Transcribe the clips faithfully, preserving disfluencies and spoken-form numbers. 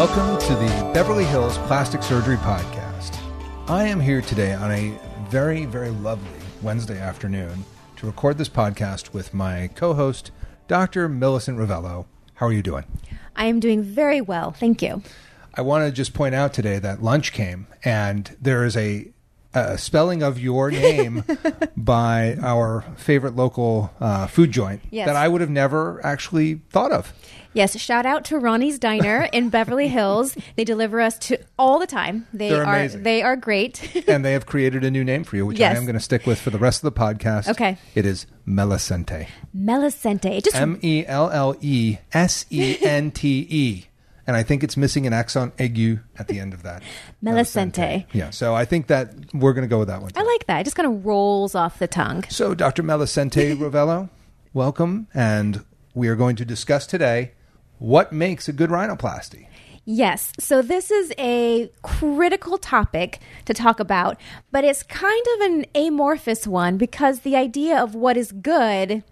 Welcome to the Beverly Hills Plastic Surgery Podcast. I am here today on a very, very lovely Wednesday afternoon to record this podcast with my co-host, Doctor Millicent Rovelo. How are you doing? I am doing very well. Thank you. I want to just point out today that lunch came and there is a, a spelling of your name by our favorite local uh, food joint yes. that I would have never actually thought of. Yes, shout out to Ronnie's Diner in Beverly Hills. They deliver us to all the time. They They're are amazing. They are great. And they have created a new name for you, which yes. I am going to stick with for the rest of the podcast. Okay. It is Melicente. Melicente. It just M E L L E S E N T E. And I think it's missing an accent aigu at the end of that. Melicente. Yeah. So I think that we're going to go with that one. Too. I like that. It just kind of rolls off the tongue. So Doctor Millicent Rovelo, welcome. And we are going to discuss today what makes a good rhinoplasty. Yes. So this is a critical topic to talk about, but it's kind of an amorphous one because the idea of what is good,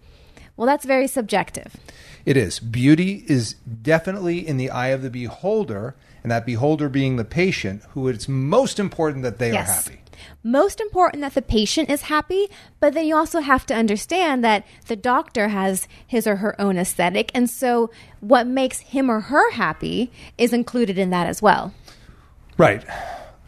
well, that's very subjective. It is. Beauty is definitely in the eye of the beholder, and that beholder being the patient, who it's most important that they yes. are happy. Most important that the patient is happy, but then you also have to understand that the doctor has his or her own aesthetic, and so what makes him or her happy is included in that as well. Right.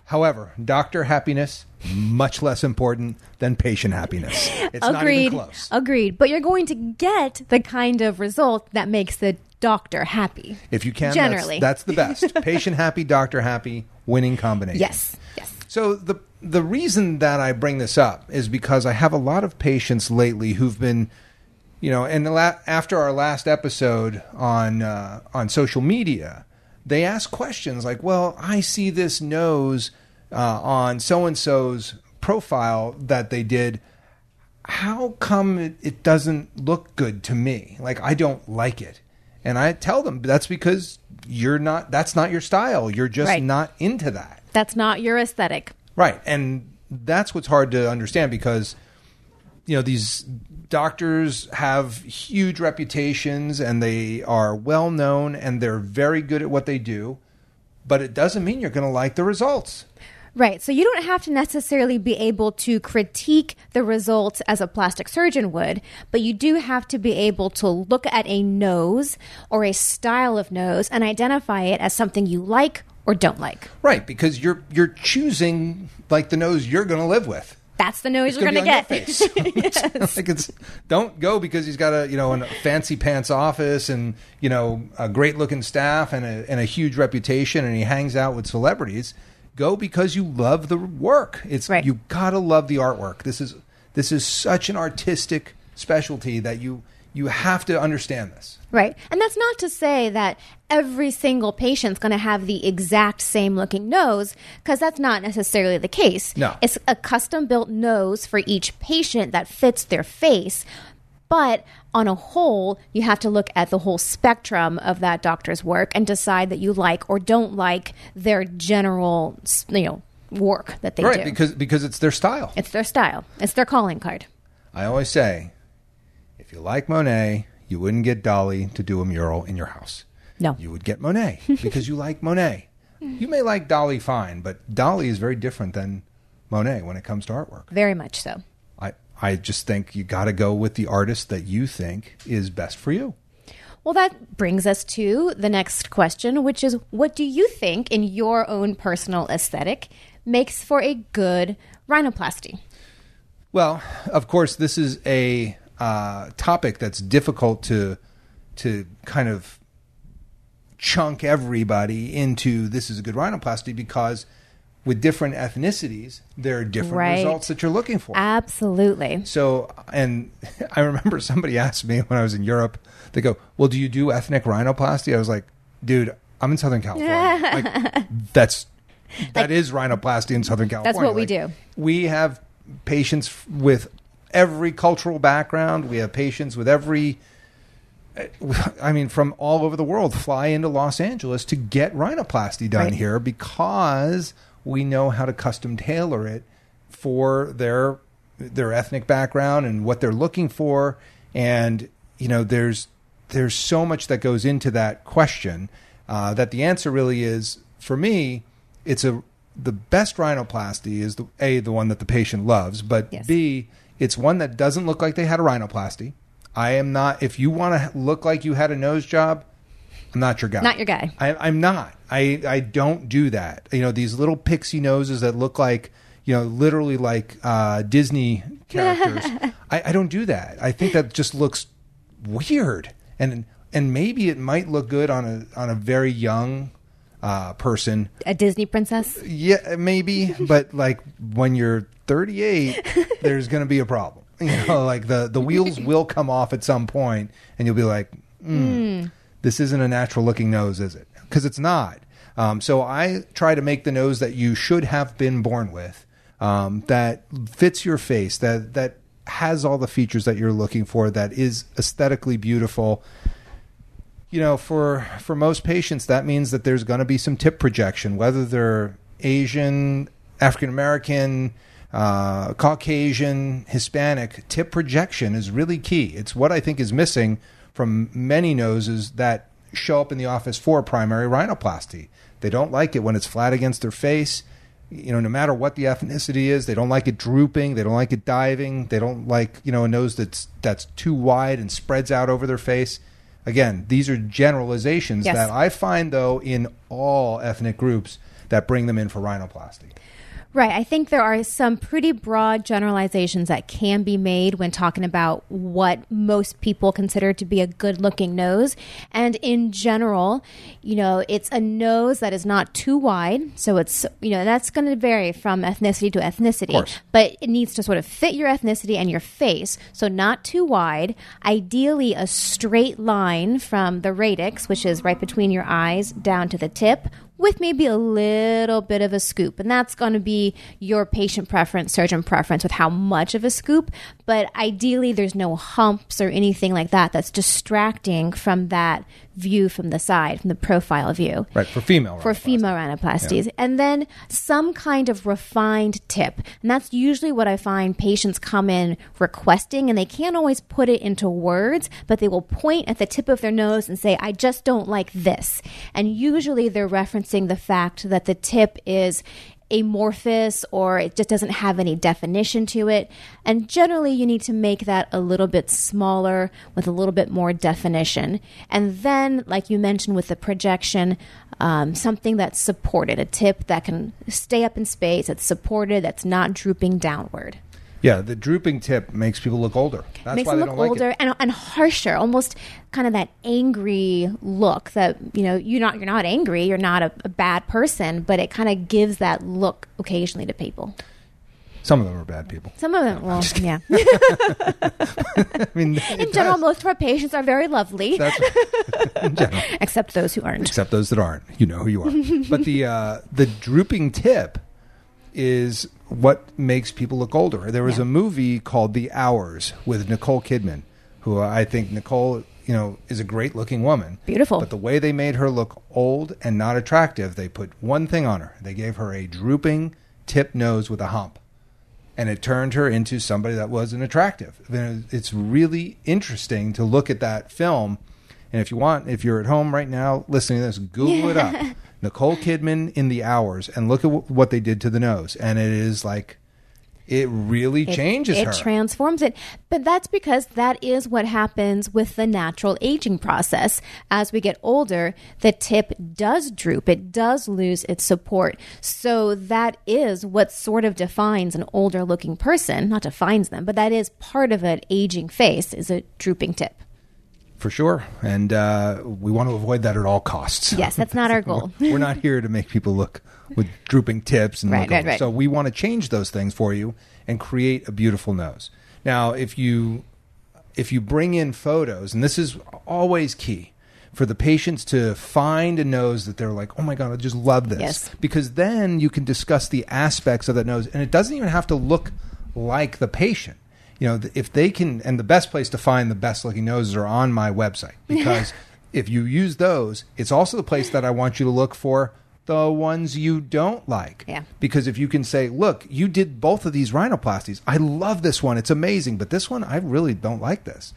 However, doctor happiness, much less important than patient happiness. It's Agreed. Not even close. Agreed. But you're going to get the kind of result that makes the doctor happy. If you can, generally. That's, that's the best. Patient happy, doctor happy, winning combination. Yes, yes. So the the reason that I bring this up is because I have a lot of patients lately who've been, you know, and la- after our last episode on uh, on social media, they ask questions like, "Well, I see this nose uh, on so and so's profile that they did. How come it, it doesn't look good to me? Like, I don't like it." And I tell them that's because you're not. That's not your style. You're just right. not into that. That's not your aesthetic. Right. And that's what's hard to understand because, you know, these doctors have huge reputations and they are well known and they're very good at what they do, but it doesn't mean you're going to like the results. Right. So you don't have to necessarily be able to critique the results as a plastic surgeon would, but you do have to be able to look at a nose or a style of nose and identify it as something you like or don't like. Right, because you're you're choosing like the nose you're going to live with. That's the nose it's you're going to get. Face. Yes. Like it's, don't go because he's got a you know a fancy pants office and you know a great looking staff and a, and a huge reputation and he hangs out with celebrities. Go because you love the work. It's right. You got to love the artwork. This is this is such an artistic specialty that you. You have to understand this. Right. And that's not to say that every single patient's going to have the exact same looking nose, because that's not necessarily the case. No. It's a custom-built nose for each patient that fits their face. But on a whole, you have to look at the whole spectrum of that doctor's work and decide that you like or don't like their general, you know, work that they right, do. Right, because, because it's their style. It's their style. It's their calling card. I always say... If you like Monet, you wouldn't get Dali to do a mural in your house. No. You would get Monet because you like Monet. You may like Dali fine, but Dali is very different than Monet when it comes to artwork. Very much so. I, I just think you got to go with the artist that you think is best for you. Well, that brings us to the next question, which is what do you think in your own personal aesthetic makes for a good rhinoplasty? Well, of course, this is a... Uh, topic that's difficult to to kind of chunk everybody into this is a good rhinoplasty because with different ethnicities, there are different right. results that you're looking for. Absolutely. So, and I remember somebody asked me when I was in Europe, they go, well, do you do ethnic rhinoplasty? I was like, dude, I'm in Southern California. like, that's, that like, is rhinoplasty in Southern California. That's what we like, do. We have patients with every cultural background. We have patients with every, I mean, from all over the world fly into Los Angeles to get rhinoplasty done right. here because we know how to custom tailor it for their their ethnic background and what they're looking for. And, you know, there's there's so much that goes into that question. Uh, that the answer really is, for me, it's a the best rhinoplasty is the, A, the one that the patient loves, but yes. B, it's one that doesn't look like they had a rhinoplasty. I am not, if you want to look like you had a nose job, I'm not your guy. Not your guy. I, I'm not. I, I don't do that. You know, these little pixie noses that look like, you know, literally like uh, Disney characters. I, I don't do that. I think that just looks weird. And and maybe it might look good on a on a very young uh, person. A Disney princess? Yeah, maybe. But like when you're thirty-eight, there's going to be a problem. You know, like the, the wheels will come off at some point and you'll be like, mm, mm. this isn't a natural looking nose, is it? Because it's not. Um, so I try to make the nose that you should have been born with, um, that fits your face, that, that has all the features that you're looking for, that is aesthetically beautiful. You know, for, for most patients, that means that there's going to be some tip projection, whether they're Asian, African-American, Uh, Caucasian, Hispanic. Tip projection is really key. It's what I think is missing from many noses that show up in the office for primary rhinoplasty. They don't like it when it's flat against their face. You know, no matter what the ethnicity is, they don't like it drooping. They don't like it diving. They don't like, you know, a nose that's that's too wide and spreads out over their face. Again, these are generalizations yes. that I find, though, in all ethnic groups that bring them in for rhinoplasty. Right. I think there are some pretty broad generalizations that can be made when talking about what most people consider to be a good looking nose. And in general, you know, it's a nose that is not too wide. So it's, you know, that's going to vary from ethnicity to ethnicity, but it needs to sort of fit your ethnicity and your face. So not too wide, ideally a straight line from the radix, which is right between your eyes down to the tip, with maybe a little bit of a scoop. And that's going to be your patient preference, surgeon preference with how much of a scoop. But ideally, there's no humps or anything like that that's distracting from that view from the side, from the profile view. Right, for female rhinoplasty. For female rhinoplasties. Yeah. And then some kind of refined tip. And that's usually what I find patients come in requesting, and they can't always put it into words, but they will point at the tip of their nose and say, I just don't like this. And usually they're referencing the fact that the tip is amorphous or it just doesn't have any definition to it. And generally, you need to make that a little bit smaller with a little bit more definition. And then, like you mentioned with the projection, um, something that's supported, a tip that can stay up in space, that's supported, that's not drooping downward. Yeah, the drooping tip makes people look older. That's makes why them they look don't older like it. And and harsher, almost kind of that angry look that, you know, you're not you're not angry, you're not a, a bad person, but it kind of gives that look occasionally to people. Some of them are bad people. Some of them, well, yeah. I mean, in general, does. most of our patients are very lovely. That's right. Except those who aren't. Except those that aren't. You know who you are. But the uh, the drooping tip is what makes people look older. There was yeah. a movie called The Hours with Nicole Kidman, who I think Nicole, you know, is a great looking woman. Beautiful. But the way they made her look old and not attractive, they put one thing on her. They gave her a drooping tip nose with a hump. And it turned her into somebody that wasn't attractive. I mean, it's really interesting to look at that film. And if you want, if you're at home right now listening to this, Google yeah. it up. Nicole Kidman in The Hours, and look at w- what they did to the nose. And it is like, it really it, changes it her. It transforms it. But that's because that is what happens with the natural aging process. As we get older, the tip does droop. It does lose its support. So that is what sort of defines an older looking person. Not defines them, but that is part of an aging face, is a drooping tip. For sure. And uh, we want to avoid that at all costs. Yes, that's not our goal. We're not here to make people look with drooping tips. And right, right, right. So we want to change those things for you and create a beautiful nose. Now, if you if you bring in photos, and this is always key, for the patients to find a nose that they're like, oh my God, I just love this. Yes. Because then you can discuss the aspects of that nose. And it doesn't even have to look like the patient. You know, if they can, and the best place to find the best looking noses are on my website, because if you use those, it's also the place that I want you to look for the ones you don't like. Yeah. Because if you can say, look, you did both of these rhinoplasties. I love this one. It's amazing. But this one, I really don't like this.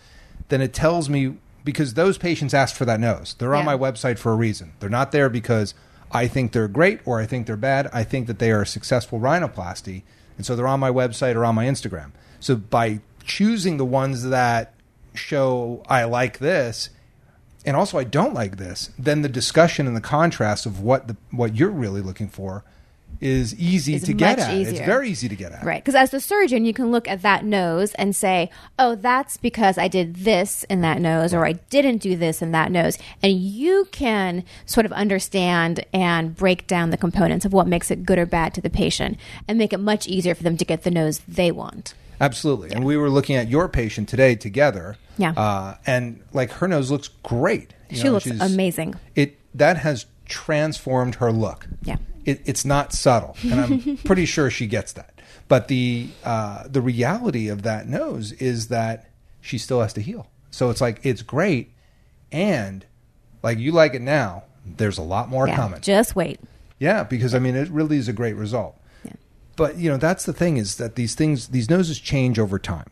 Then it tells me because those patients asked for that nose. They're yeah. on my website for a reason. They're not there because I think they're great or I think they're bad. I think that they are a successful rhinoplasty. And so they're on my website or on my Instagram. So by choosing the ones that show I like this and also I don't like this, then the discussion and the contrast of what the what you're really looking for is easy it's to get at. Easier. It's very easy to get at. Right. Because as the surgeon, you can look at that nose and say, oh, that's because I did this in that nose, or I didn't do this in that nose. And you can sort of understand and break down the components of what makes it good or bad to the patient and make it much easier for them to get the nose they want. Absolutely. Yeah. And we were looking at your patient today together. Yeah. Uh, and like her nose looks great. You she know, looks amazing. It That has transformed her look. Yeah. It, it's not subtle, and I'm pretty sure she gets that. But the uh, the reality of that nose is that she still has to heal. So it's like, it's great, and like you like it now, there's a lot more yeah, coming. Just wait. Yeah, because I mean, it really is a great result. Yeah. But, you know, that's the thing is that these things, these noses change over time.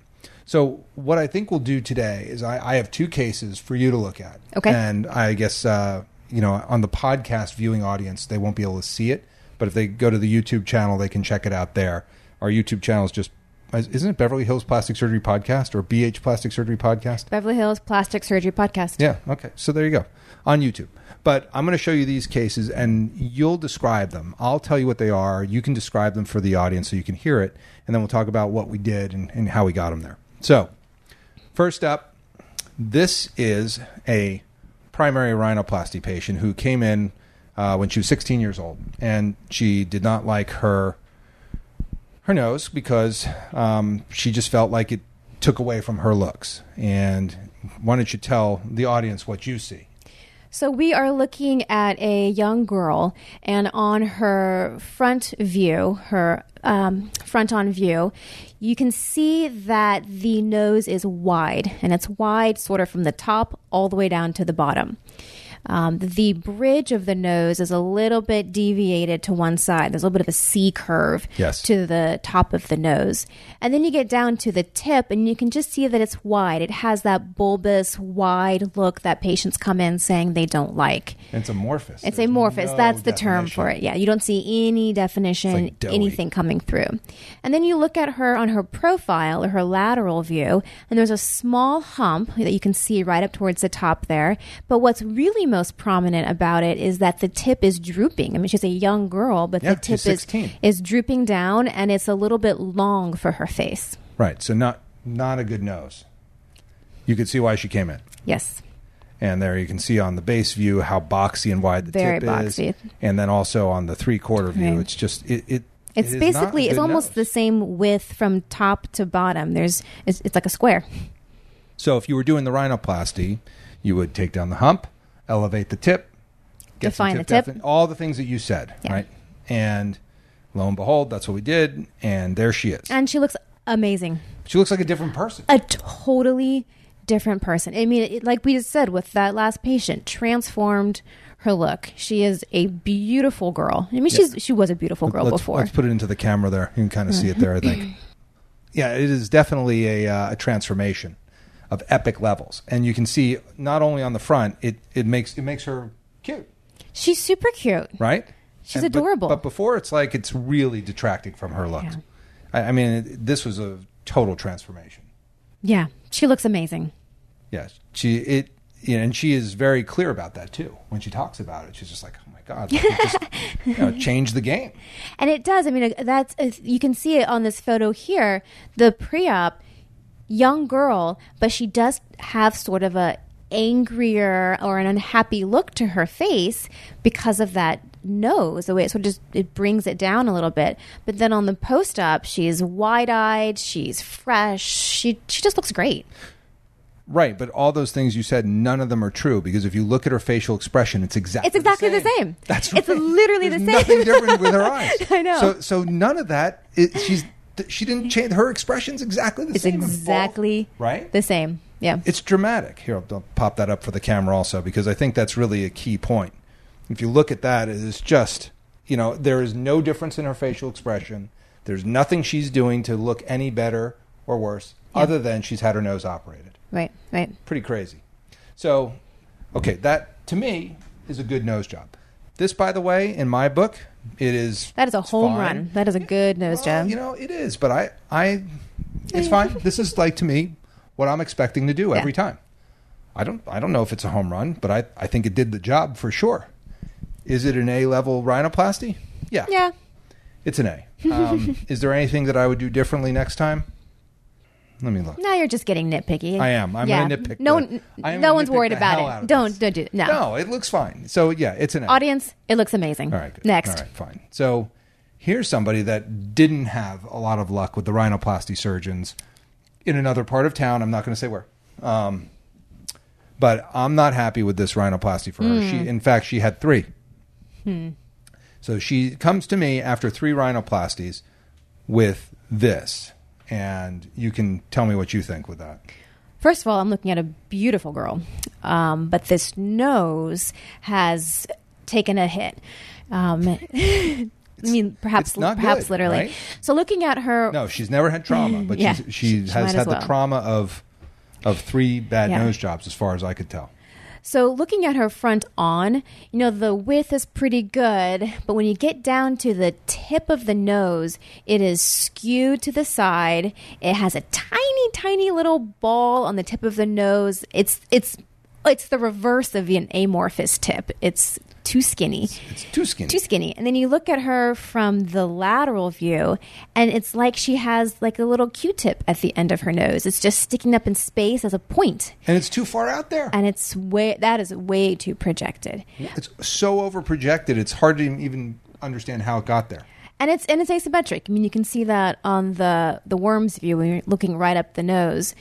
So what I think we'll do today is I, I have two cases for you to look at. Okay. And I guess... Uh, you know, on the podcast viewing audience, they won't be able to see it. But if they go to the YouTube channel, they can check it out there. Our YouTube channel is just, isn't it Beverly Hills Plastic Surgery Podcast or B H Plastic Surgery Podcast? Beverly Hills Plastic Surgery Podcast. Yeah. Okay. So there you go. On YouTube. But I'm going to show you these cases and you'll describe them. I'll tell you what they are. You can describe them for the audience so you can hear it. And then we'll talk about what we did and, and how we got them there. So first up, this is a primary rhinoplasty patient who came in uh, when she was sixteen years old, and she did not like her her nose because um, she just felt like it took away from her looks. And why don't you tell the audience what you see? So we are looking at a young girl, and on her front view, her um, front on view, you can see that the nose is wide, and it's wide sort of from the top all the way down to the bottom. Um, the bridge of the nose is a little bit deviated to one side. There's a little bit of a C curve yes. to the top of the nose. And then you get down to the tip, and you can just see that it's wide. It has that bulbous, wide look that patients come in saying they don't like. It's amorphous. It's There's amorphous. No That's the definition. Term for it. Yeah. You don't see any definition, like anything coming through. And then you look at her on her profile or her lateral view, and there's a small hump that you can see right up towards the top there. But what's really most prominent about it is that the tip is drooping. I mean, she's a young girl, but yeah, the tip is is drooping down, and it's a little bit long for her face. Right. So not not a good nose. You could see why she came in. Yes. And there you can see on the base view how boxy and wide the Very tip boxy. Is. And then also on the three-quarter right. view, it's just... it. it It's it basically, it's almost nose. The same width from top to bottom. There's it's, it's like a square. So if you were doing the rhinoplasty, you would take down the hump, elevate the tip, get define tip the tip, defin- all the things that you said, yeah. right? And lo and behold, that's what we did, and there she is. And she looks amazing. She looks like a different person. A totally different person. I mean, it, like we just said with that last patient, transformed her look. She is a beautiful girl. I mean, yeah. she's she was a beautiful girl let's, before. Let's put it into the camera there. You can kind of mm-hmm. see it there, I think. Yeah, it is definitely a, uh, a transformation of epic levels. And you can see not only on the front, it, it makes it makes her cute. She's super cute. Right? She's and, adorable. But, but before, it's like it's really detracting from her look. Yeah. I, I mean, it, this was a total transformation. Yeah. She looks amazing. Yeah. She, it, you know, and she is very clear about that, too. When she talks about it, she's just like, oh, my God, like just, you know, change the game. And it does. I mean, that's you can see it on this photo here. The pre-op, young girl, but she does have sort of a angrier or an unhappy look to her face because of that nose, the way it sort of just it brings it down a little bit. But then on the post-op, she's wide-eyed, she's fresh, she she just looks great. Right, but all those things you said, none of them are true, because if you look at her facial expression, it's exactly it's exactly the same. The same. That's right. It's literally There's the same. Nothing different with her eyes. I know. So so none of that. It, she's. She didn't change. Her expression's exactly the it's same. It's exactly both, right? the same. Yeah. It's dramatic. Here, I'll, I'll pop that up for the camera also, because I think that's really a key point. If you look at that, it's just, you know, there is no difference in her facial expression. There's nothing she's doing to look any better or worse yeah. other than she's had her nose operated. Right, right. Pretty crazy. So, okay, that to me is a good nose job. This, by the way, in my book, it is... That is a home fine. run. That is a good nose well, job. You know, it is, but I, I, it's fine. This is like, to me, what I'm expecting to do every yeah. time. I don't I don't know if it's a home run, but I, I think it did the job for sure. Is it an A-level rhinoplasty? Yeah. Yeah. It's an A. Um, is there anything that I would do differently next time? Let me look. No, you're just getting nitpicky. I am. I'm yeah. going to nitpick. No, one, no one's worried about it. Don't, don't do it. No. No, it looks fine. So, yeah, it's an A. Audience, it looks amazing. All right. Good. Next. All right, fine. So, here's somebody that didn't have a lot of luck with the rhinoplasty surgeons in another part of town. I'm not going to say where. Um, but I'm not happy with this rhinoplasty for her. Mm. She, in fact, she had three. Hmm. So she comes to me after three rhinoplasties with this, and you can tell me what you think with that. First of all, I'm looking at a beautiful girl, um, but this nose has taken a hit. Um, I mean, perhaps perhaps good, literally. Right? So looking at her, no, she's never had trauma, but yeah, she's, she, she has had well. the trauma of of three bad yeah. nose jobs, as far as I could tell. So looking at her front on, you know, the width is pretty good, but when you get down to the tip of the nose, it is skewed to the side. It has a tiny, tiny little ball on the tip of the nose. It's it's it's the reverse of an amorphous tip. It's too skinny. It's, it's too skinny. Too skinny. And then you look at her from the lateral view, and it's like she has like a little Q-tip at the end of her nose. It's just sticking up in space as a point. And it's too far out there. And it's way that is way too projected. It's so over projected. It's hard to even understand how it got there. And it's and it's asymmetric. I mean, you can see that on the the worm's view when you're looking right up the nose.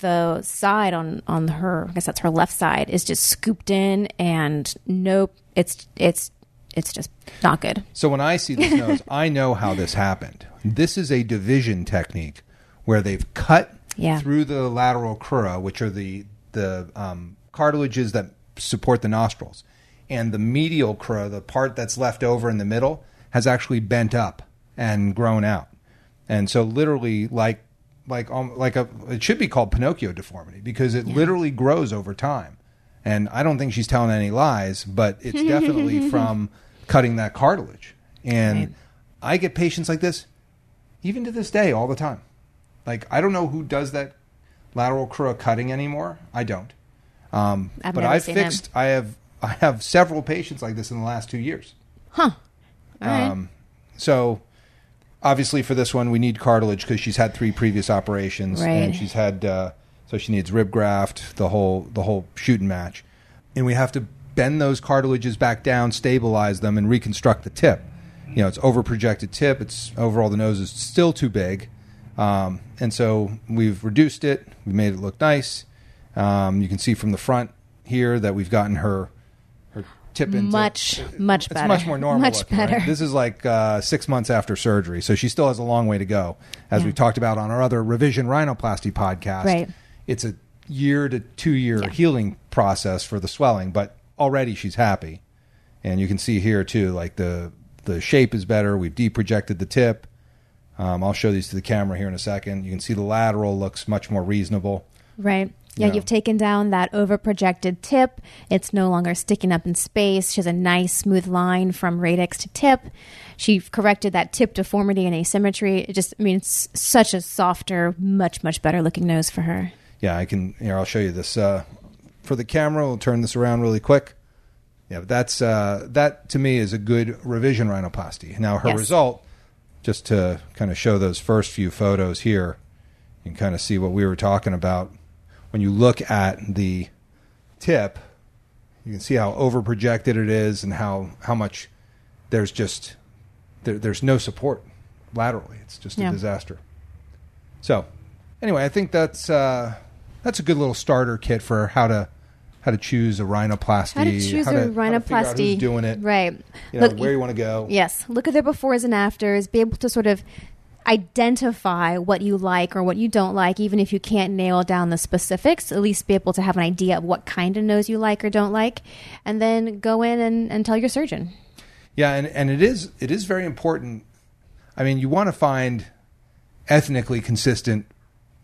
The side on, on her, I guess that's her left side, is just scooped in, and nope, it's it's it's just not good. So when I see this nose, I know how this happened. This is a division technique where they've cut yeah. through the lateral crura, which are the the um, cartilages that support the nostrils, and the medial crura, the part that's left over in the middle, has actually bent up and grown out, and so literally like. Like um, like a, it should be called Pinocchio deformity because it yeah. literally grows over time. And I don't think she's telling any lies, but it's definitely from cutting that cartilage. And right. I get patients like this, even to this day, all the time. Like, I don't know who does that lateral crura cutting anymore. I don't. Um, I've but I've fixed, I have, I have several patients like this in the last two years. Huh. All um, right. So... Obviously, for this one, we need cartilage because she's had three previous operations, right. and she's had uh, so she needs rib graft, the whole the whole shooting match, and we have to bend those cartilages back down, stabilize them, and reconstruct the tip. You know, it's over projected tip. It's overall the nose is still too big, um, and so we've reduced it. We've made it look nice. Um, you can see from the front here that we've gotten her. Tip into much, it, much it's better. It's much more normal. Much looking, better. Right? This is like uh, six months after surgery, so she still has a long way to go. As yeah. we've talked about on our other revision rhinoplasty podcast, right. it's a year to two year yeah. healing process for the swelling, but already she's happy. And you can see here too, like the the shape is better. We've deprojected the tip. Um, I'll show these to the camera here in a second. You can see the lateral looks much more reasonable. Right. Yeah, yeah, you've taken down that overprojected tip. It's no longer sticking up in space. She has a nice smooth line from radix to tip. She's corrected that tip deformity and asymmetry. It just, I mean, it's such a softer, much, much better looking nose for her. Yeah, I can, here, I'll show you this. Uh, for the camera, we'll turn this around really quick. Yeah, but that's, uh, that to me is a good revision rhinoplasty. Now, her yes. result, just to kind of show those first few photos here, you can kind of see what we were talking about. When you look at the tip, you can see how overprojected it is and how, how much there's just there, there's no support laterally. It's just yeah. a disaster. So anyway, I think that's uh, that's a good little starter kit for how to how to choose a rhinoplasty. How to choose how to, a rhinoplasty. How to figure out who's doing it. Right. You know, look, where you want to go. Yes. Look at their befores and afters. Be able to sort of identify what you like or what you don't like, even if you can't nail down the specifics, at least be able to have an idea of what kind of nose you like or don't like, and then go in and, and tell your surgeon. Yeah, and, and it is it is very important. I mean, you want to find ethnically consistent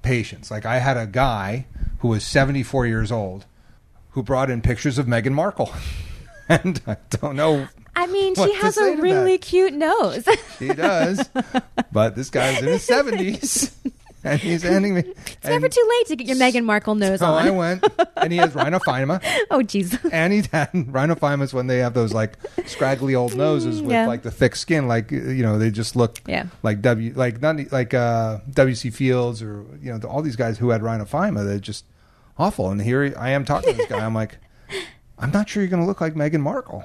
patients. Like I had a guy who was seventy-four years old who brought in pictures of Meghan Markle. And I don't know. I mean, she has a really cute nose. She does. But this guy's in his seventies. And he's handing me. It's and, never too late to get your Meghan Markle nose so on. So I went, and he has rhinophyma. Oh, jeez. And he had rhinophyma is when they have those like scraggly old noses with yeah. like the thick skin, like you know they just look yeah. like W, like not like uh, W. C. Fields or you know all these guys who had rhinophyma. They're just awful. And here I am talking to this guy. I'm like, I'm not sure you're going to look like Meghan Markle.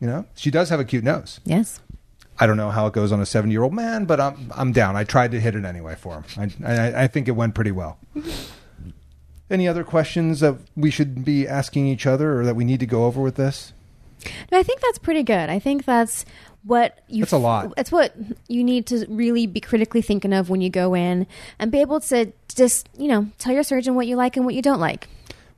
You know, she does have a cute nose. Yes. I don't know how it goes on a seventy-year-old man, but I'm I'm down. I tried to hit it anyway for him. I, I, I think it went pretty well. Any other questions that we should be asking each other or that we need to go over with this? No, I think that's pretty good. I think that's what you... That's a lot. That's what you need to really be critically thinking of when you go in and be able to just, you know, tell your surgeon what you like and what you don't like.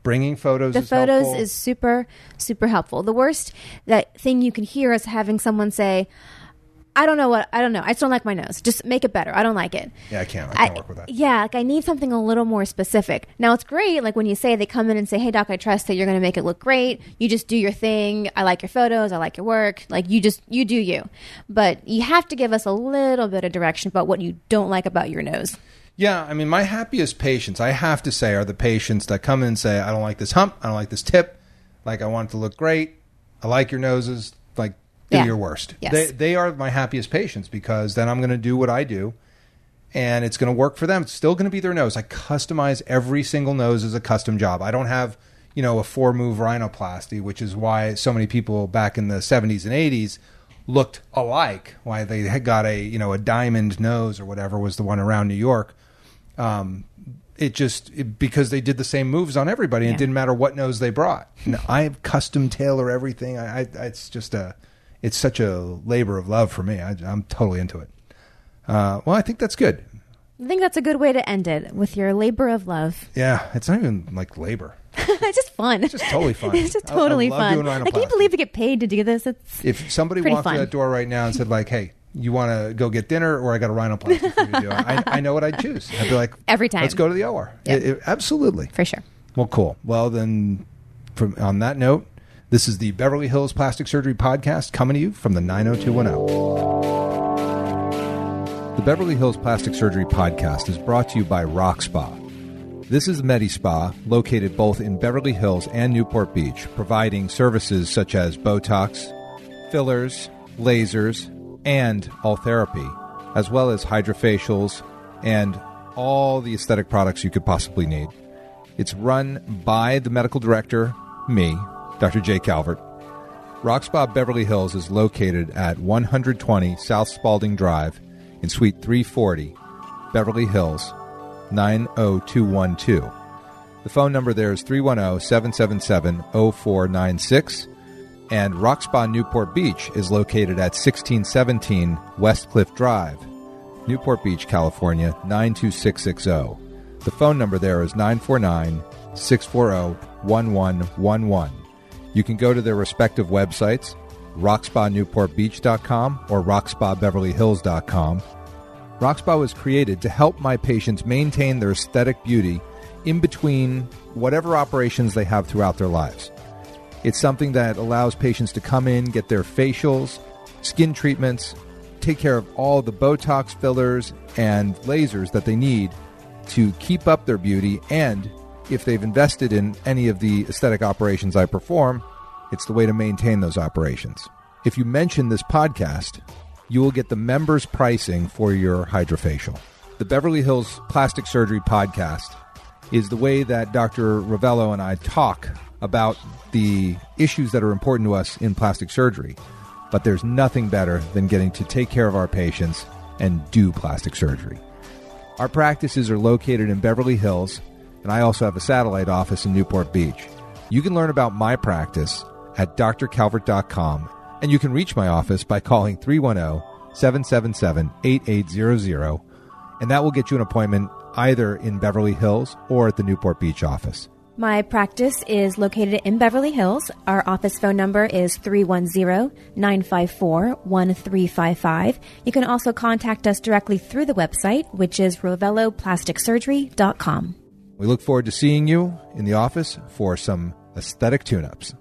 Bringing photos the is photos helpful. Is super, super helpful. The worst that thing you can hear is having someone say... I don't know what, I don't know. I just don't like my nose. Just make it better. I don't like it. Yeah, I can't. I can't I, work with that. Yeah, like I need something a little more specific. Now, it's great, like when you say, they come in and say, hey, doc, I trust that you're going to make it look great. You just do your thing. I like your photos. I like your work. Like you just, you do you. But you have to give us a little bit of direction about what you don't like about your nose. Yeah, I mean, my happiest patients, I have to say, are the patients that come in and say, I don't like this hump. I don't like this tip. Like, I want it to look great. I like your noses. Like, do yeah. your worst. Yes. They they are my happiest patients because then I'm going to do what I do and it's going to work for them. It's still going to be their nose. I customize every single nose as a custom job. I don't have, you know, a four-move rhinoplasty, which is why so many people back in the seventies and eighties looked alike. Why they had got a, you know, a diamond nose or whatever was the one around New York. Um, it just it, because they did the same moves on everybody and yeah. it didn't matter what nose they brought. No, I custom tailor everything. I, I it's just a It's such a labor of love for me. I, I'm totally into it. Uh, well, I think that's good. I think that's a good way to end it, with your labor of love. Yeah, it's not even like labor. It's just fun. It's just totally fun. It's just totally I, I fun. Like, can you believe we get paid to do this? It's if somebody walked fun. through that door right now and said, like, hey, you want to go get dinner or I got a rhinoplasty for you to do? I, I know what I'd choose. I'd be like, every time. Let's go to the O R. Yep. It, it, absolutely. For sure. Well, cool. Well, then from, on that note, this is the Beverly Hills Plastic Surgery Podcast coming to you from the nine oh two one oh. The Beverly Hills Plastic Surgery Podcast is brought to you by Rock Spa. This is Medi Spa, located both in Beverly Hills and Newport Beach, providing services such as Botox, fillers, lasers, and all therapy, as well as hydrofacials and all the aesthetic products you could possibly need. It's run by the medical director, me, Doctor Jay Calvert. Rock Spa Beverly Hills is located at one twenty South Spaulding Drive in Suite three forty, Beverly Hills, nine oh two one two. The phone number there is three one zero, seven seven seven, zero four nine six. And Rock Spa Newport Beach is located at sixteen seventeen West Cliff Drive, Newport Beach, California, nine two six six zero. The phone number there is nine four nine, six four zero, one one one one. You can go to their respective websites, rock spa newport beach dot com or rock spa beverly hills dot com. Rock Spa was created to help my patients maintain their aesthetic beauty in between whatever operations they have throughout their lives. It's something that allows patients to come in, get their facials, skin treatments, take care of all the Botox, fillers, and lasers that they need to keep up their beauty, and if they've invested in any of the aesthetic operations I perform, it's the way to maintain those operations. If you mention this podcast, you will get the members' pricing for your hydrofacial. The Beverly Hills Plastic Surgery Podcast is the way that Doctor Rovelo and I talk about the issues that are important to us in plastic surgery, but there's nothing better than getting to take care of our patients and do plastic surgery. Our practices are located in Beverly Hills, and I also have a satellite office in Newport Beach. You can learn about my practice at d r calvert dot com, and you can reach my office by calling three one zero, seven seven seven, eight eight zero zero, and that will get you an appointment either in Beverly Hills or at the Newport Beach office. My practice is located in Beverly Hills. Our office phone number is three one zero, nine five four, one three five five. You can also contact us directly through the website, which is roveloplastic surgery dot com. We look forward to seeing you in the office for some aesthetic tune-ups.